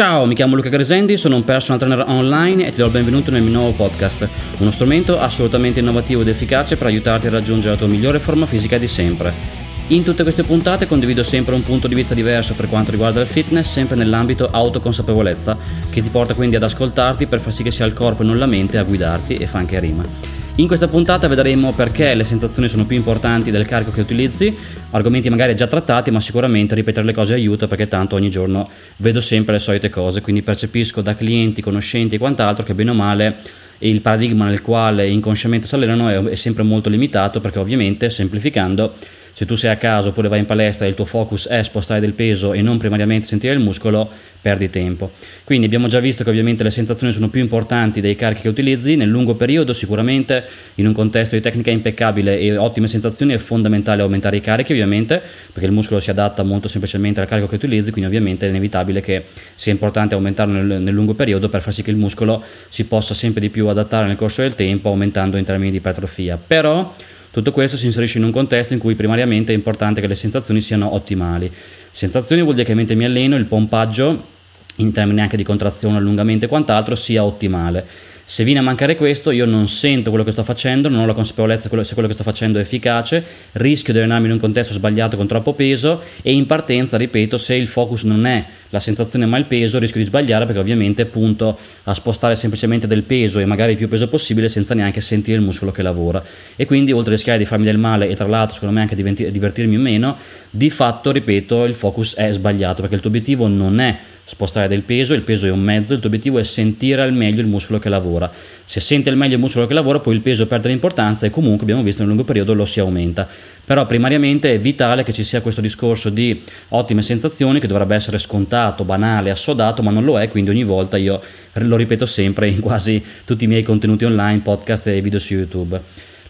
Ciao, mi chiamo Luca Grisendi, sono un personal trainer online e ti do il benvenuto nel mio nuovo podcast, uno strumento assolutamente innovativo ed efficace per aiutarti a raggiungere la tua migliore forma fisica di sempre. In tutte queste puntate condivido sempre un punto di vista diverso per quanto riguarda il fitness, sempre nell'ambito autoconsapevolezza, che ti porta quindi ad ascoltarti per far sì che sia il corpo e non la mente a guidarti, e fa anche rima. In questa puntata vedremo perché le sensazioni sono più importanti del carico che utilizzi, argomenti magari già trattati, ma sicuramente ripetere le cose aiuta, perché tanto ogni giorno vedo sempre le solite cose, quindi percepisco da clienti, conoscenti e quant'altro che bene o male il paradigma nel quale inconsciamente si allenano è sempre molto limitato, perché ovviamente, semplificando, se tu sei a casa oppure vai in palestra e il tuo focus è spostare del peso e non primariamente sentire il muscolo, perdi tempo. Quindi abbiamo già visto che ovviamente le sensazioni sono più importanti dei carichi che utilizzi nel lungo periodo. Sicuramente in un contesto di tecnica impeccabile e ottime sensazioni è fondamentale aumentare i carichi, ovviamente, perché il muscolo si adatta molto semplicemente al carico che utilizzi, quindi ovviamente è inevitabile che sia importante aumentarlo nel lungo periodo per far sì che il muscolo si possa sempre di più adattare nel corso del tempo, aumentando in termini di ipertrofia. Però tutto questo si inserisce in un contesto in cui primariamente è importante che le sensazioni siano ottimali. Sensazioni vuol dire che mentre mi alleno il pompaggio, in termini anche di contrazione, allungamento e quant'altro, sia ottimale. Se viene a mancare questo, io non sento quello che sto facendo, non ho la consapevolezza se quello che sto facendo è efficace, rischio di allenarmi in un contesto sbagliato con troppo peso, e in partenza, ripeto, se il focus non è la sensazione ma il peso, rischio di sbagliare, perché ovviamente punto a spostare semplicemente del peso e magari il più peso possibile senza neanche sentire il muscolo che lavora, e quindi oltre a rischiare di farmi del male e tra l'altro secondo me anche divertirmi meno, di fatto, ripeto, il focus è sbagliato, perché il tuo obiettivo non è spostare del peso, il peso è un mezzo, il tuo obiettivo è sentire al meglio il muscolo che lavora. Se sente al meglio il muscolo che lavora, poi il peso perde l'importanza e comunque abbiamo visto nel lungo periodo lo si aumenta. Però primariamente è vitale che ci sia questo discorso di ottime sensazioni, che dovrebbe essere scontato, banale, assodato, ma non lo è, quindi ogni volta io lo ripeto sempre in quasi tutti i miei contenuti online, podcast e video su YouTube.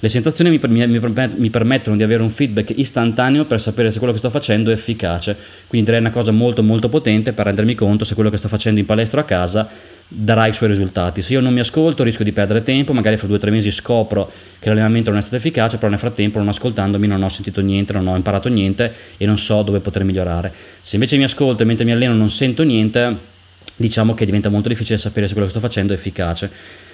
Le sensazioni mi permettono di avere un feedback istantaneo per sapere se quello che sto facendo è efficace, quindi direi una cosa molto molto potente per rendermi conto se quello che sto facendo in palestra o a casa darà i suoi risultati. Se io non mi ascolto rischio di perdere tempo, magari fra 2 o 3 mesi scopro che l'allenamento non è stato efficace, però nel frattempo non ascoltandomi non ho sentito niente, non ho imparato niente e non so dove poter migliorare. Se invece mi ascolto e mentre mi alleno non sento niente, diciamo che diventa molto difficile sapere se quello che sto facendo è efficace.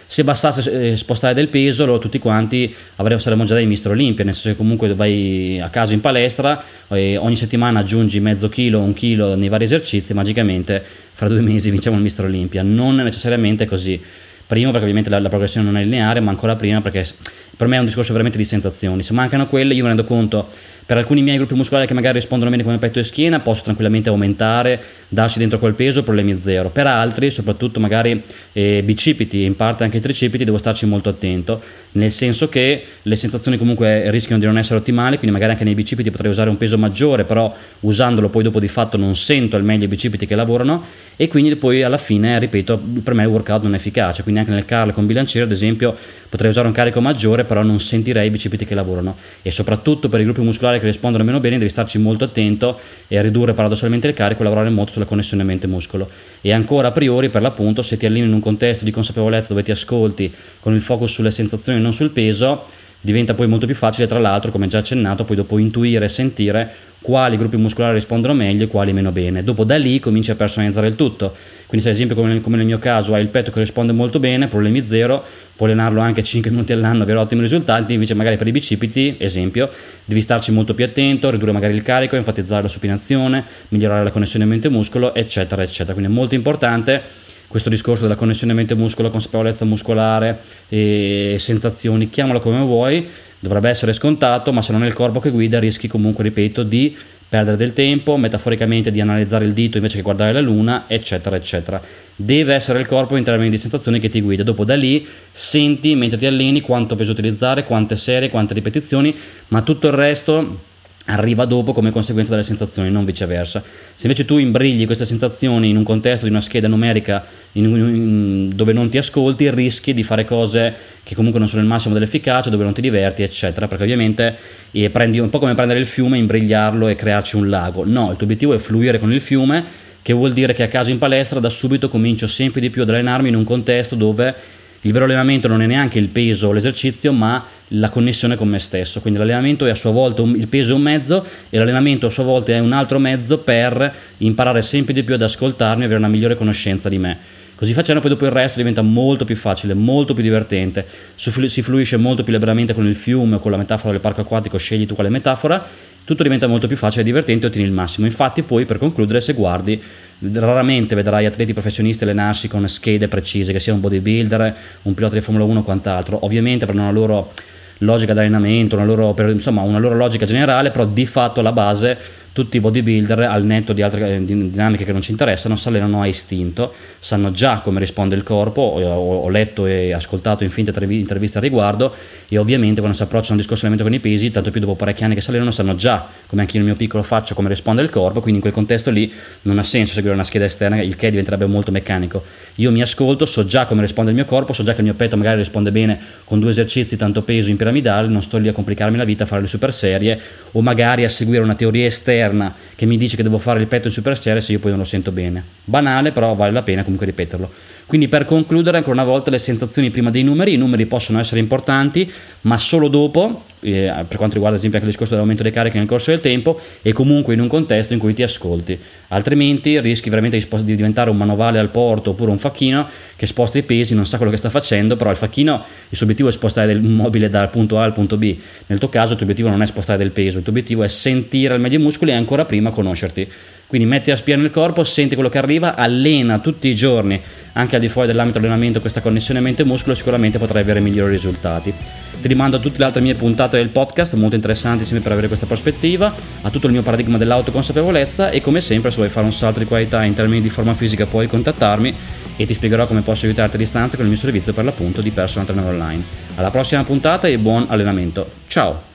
Se bastasse spostare del peso, allora tutti quanti saremmo già dei Mister Olympia, nel senso che comunque vai a caso in palestra e ogni settimana aggiungi mezzo chilo, 1 chilo nei vari esercizi, magicamente fra 2 mesi vinciamo il Mister Olympia. Non necessariamente così. Primo perché ovviamente la progressione non è lineare, ma ancora prima perché per me è un discorso veramente di sensazioni. Se mancano quelle, io mi rendo conto, per alcuni miei gruppi muscolari che magari rispondono bene come petto e schiena, posso tranquillamente aumentare, darci dentro quel peso, problemi zero. Per altri, soprattutto magari bicipiti e in parte anche tricipiti, devo starci molto attento, nel senso che le sensazioni comunque rischiano di non essere ottimali, quindi magari anche nei bicipiti potrei usare un peso maggiore, però usandolo poi dopo di fatto non sento al meglio i bicipiti che lavorano, e quindi poi alla fine, ripeto, per me il workout non è efficace. Quindi anche nel curl con bilanciere, ad esempio, potrei usare un carico maggiore, però non sentirei i bicipiti che lavorano. E soprattutto per i gruppi muscolari che rispondono meno bene devi starci molto attento e a ridurre paradossalmente il carico e lavorare molto sulla connessione mente-muscolo. E ancora a priori, per l'appunto, se ti alleni in un contesto di consapevolezza dove ti ascolti con il focus sulle sensazioni e non sul peso, diventa poi molto più facile, tra l'altro, come già accennato, poi dopo intuire e sentire quali gruppi muscolari rispondono meglio e quali meno bene. Dopo da lì cominci a personalizzare il tutto, quindi se ad esempio come nel mio caso hai il petto che risponde molto bene, problemi zero, puoi allenarlo anche 5 minuti all'anno, avere ottimi risultati. Invece magari per i bicipiti, esempio, devi starci molto più attento, ridurre magari il carico, enfatizzare la supinazione, migliorare la connessione mente-muscolo, eccetera eccetera. Quindi è molto importante questo discorso della connessione mente-muscolo, consapevolezza muscolare e sensazioni, chiamalo come vuoi, dovrebbe essere scontato, ma se non è il corpo che guida rischi comunque, ripeto, di perdere del tempo, metaforicamente di analizzare il dito invece che guardare la luna, eccetera eccetera. Deve essere il corpo in termini di sensazioni che ti guida. Dopo da lì senti mentre ti alleni quanto peso utilizzare, quante serie, quante ripetizioni, ma tutto il resto arriva dopo come conseguenza delle sensazioni, non viceversa. Se invece tu imbrigli queste sensazioni in un contesto di una scheda numerica dove non ti ascolti, rischi di fare cose che comunque non sono il massimo dell'efficacia, dove non ti diverti, eccetera, perché ovviamente prendi un po' come prendere il fiume, imbrigliarlo e crearci un lago. No, il tuo obiettivo è fluire con il fiume, che vuol dire che a caso in palestra da subito comincio sempre di più ad allenarmi in un contesto dove Il vero allenamento non è neanche il peso o l'esercizio, ma la connessione con me stesso. Quindi l'allenamento è a sua volta il peso è un mezzo e l'allenamento a sua volta è un altro mezzo per imparare sempre di più ad ascoltarmi e avere una migliore conoscenza di me. Così facendo poi dopo il resto diventa molto più facile, molto più divertente, si fluisce molto più liberamente con il fiume o con la metafora del parco acquatico, scegli tu quale metafora, tutto diventa molto più facile e divertente e ottieni il massimo. Infatti poi, per concludere, se guardi, raramente vedrai atleti professionisti allenarsi con schede precise, che sia un bodybuilder, un pilota di Formula 1 o quant'altro. Ovviamente avranno una loro logica di allenamento, una loro logica generale, però di fatto alla base tutti i bodybuilder, al netto di altre dinamiche che non ci interessano, si allenano a istinto, sanno già come risponde il corpo. Ho letto e ascoltato infine interviste al riguardo, e ovviamente quando si approccia un discorso di allenamento con i pesi, tanto più dopo parecchi anni che si allenano, sanno già, come anche io nel mio piccolo faccio, come risponde il corpo. Quindi in quel contesto lì non ha senso seguire una scheda esterna, il che diventerebbe molto meccanico. Io mi ascolto, so già come risponde il mio corpo, so già che il mio petto magari risponde bene con 2 esercizi tanto peso in piramidale, non sto lì a complicarmi la vita a fare le super serie o magari a seguire una teoria esterna che mi dice che devo fare il petto in super serie se io poi non lo sento bene. Banale, però vale la pena comunque ripeterlo. Quindi, per concludere, ancora una volta le sensazioni prima dei numeri. I numeri possono essere importanti, ma solo dopo, per quanto riguarda ad esempio anche il discorso dell'aumento delle cariche nel corso del tempo, e comunque in un contesto in cui ti ascolti. Altrimenti rischi veramente di diventare un manovale al porto oppure un facchino che sposta i pesi, non sa quello che sta facendo, però il facchino, il suo obiettivo è spostare il mobile dal punto A al punto B. Nel tuo caso il tuo obiettivo non è spostare del peso, il tuo obiettivo è sentire al meglio i muscoli e ancora prima conoscerti. Quindi metti a spia nel corpo, senti quello che arriva, allena tutti i giorni, anche al di fuori dell'ambito allenamento, questa connessione mente-muscolo, sicuramente potrai avere migliori risultati. Ti rimando a tutte le altre mie puntate del podcast, molto interessanti sempre per avere questa prospettiva, a tutto il mio paradigma dell'autoconsapevolezza, e come sempre se vuoi fare un salto di qualità in termini di forma fisica puoi contattarmi e ti spiegherò come posso aiutarti a distanza con il mio servizio per l'appunto di personal trainer online. Alla prossima puntata e buon allenamento. Ciao!